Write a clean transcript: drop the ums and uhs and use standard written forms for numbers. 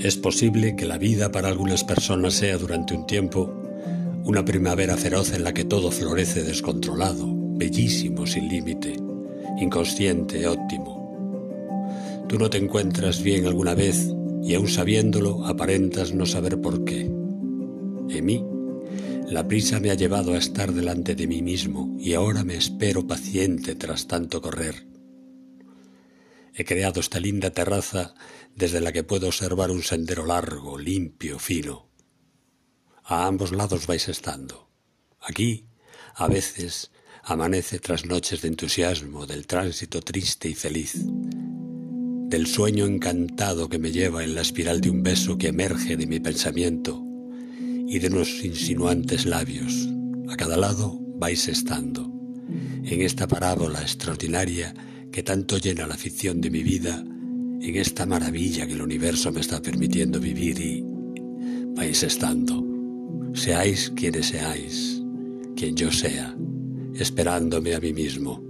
Es posible que la vida para algunas personas sea durante un tiempo una primavera feroz en la que todo florece descontrolado, bellísimo, sin límite, inconsciente, óptimo. Tú no te encuentras bien alguna vez y aun sabiéndolo aparentas no saber por qué. En mí, la prisa me ha llevado a estar delante de mí mismo y ahora me espero paciente tras tanto correr. He creado esta linda terraza desde la que puedo observar un sendero largo, limpio, fino. A ambos lados vais estando. Aquí, a veces, amanece tras noches de entusiasmo, del tránsito triste y feliz, del sueño encantado que me lleva en la espiral de un beso que emerge de mi pensamiento y de unos insinuantes labios. A cada lado vais estando. En esta parábola extraordinaria que tanto llena la ficción de mi vida, en esta maravilla que el universo me está permitiendo vivir y vais estando, seáis quienes seáis, quien yo sea, esperándome a mí mismo.